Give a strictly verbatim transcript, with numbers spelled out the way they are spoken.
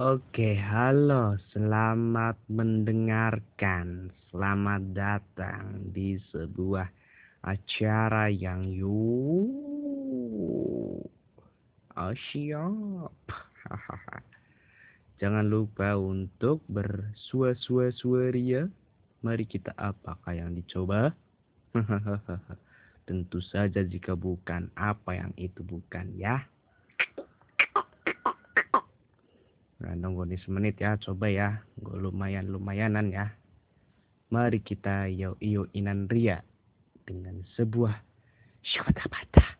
Oke, halo. Selamat mendengarkan. Selamat datang di sebuah acara yang yuk. Oh, siap. Jangan lupa untuk bersua-sua-suari ya. Mari kita apakah yang dicoba? Tentu saja jika bukan, apa yang itu bukan ya? Nah, nunggu nih semenit ya, coba ya. Gue lumayan-lumayanan ya. Mari kita yo-yo inan ria dengan sebuah syukur tabata.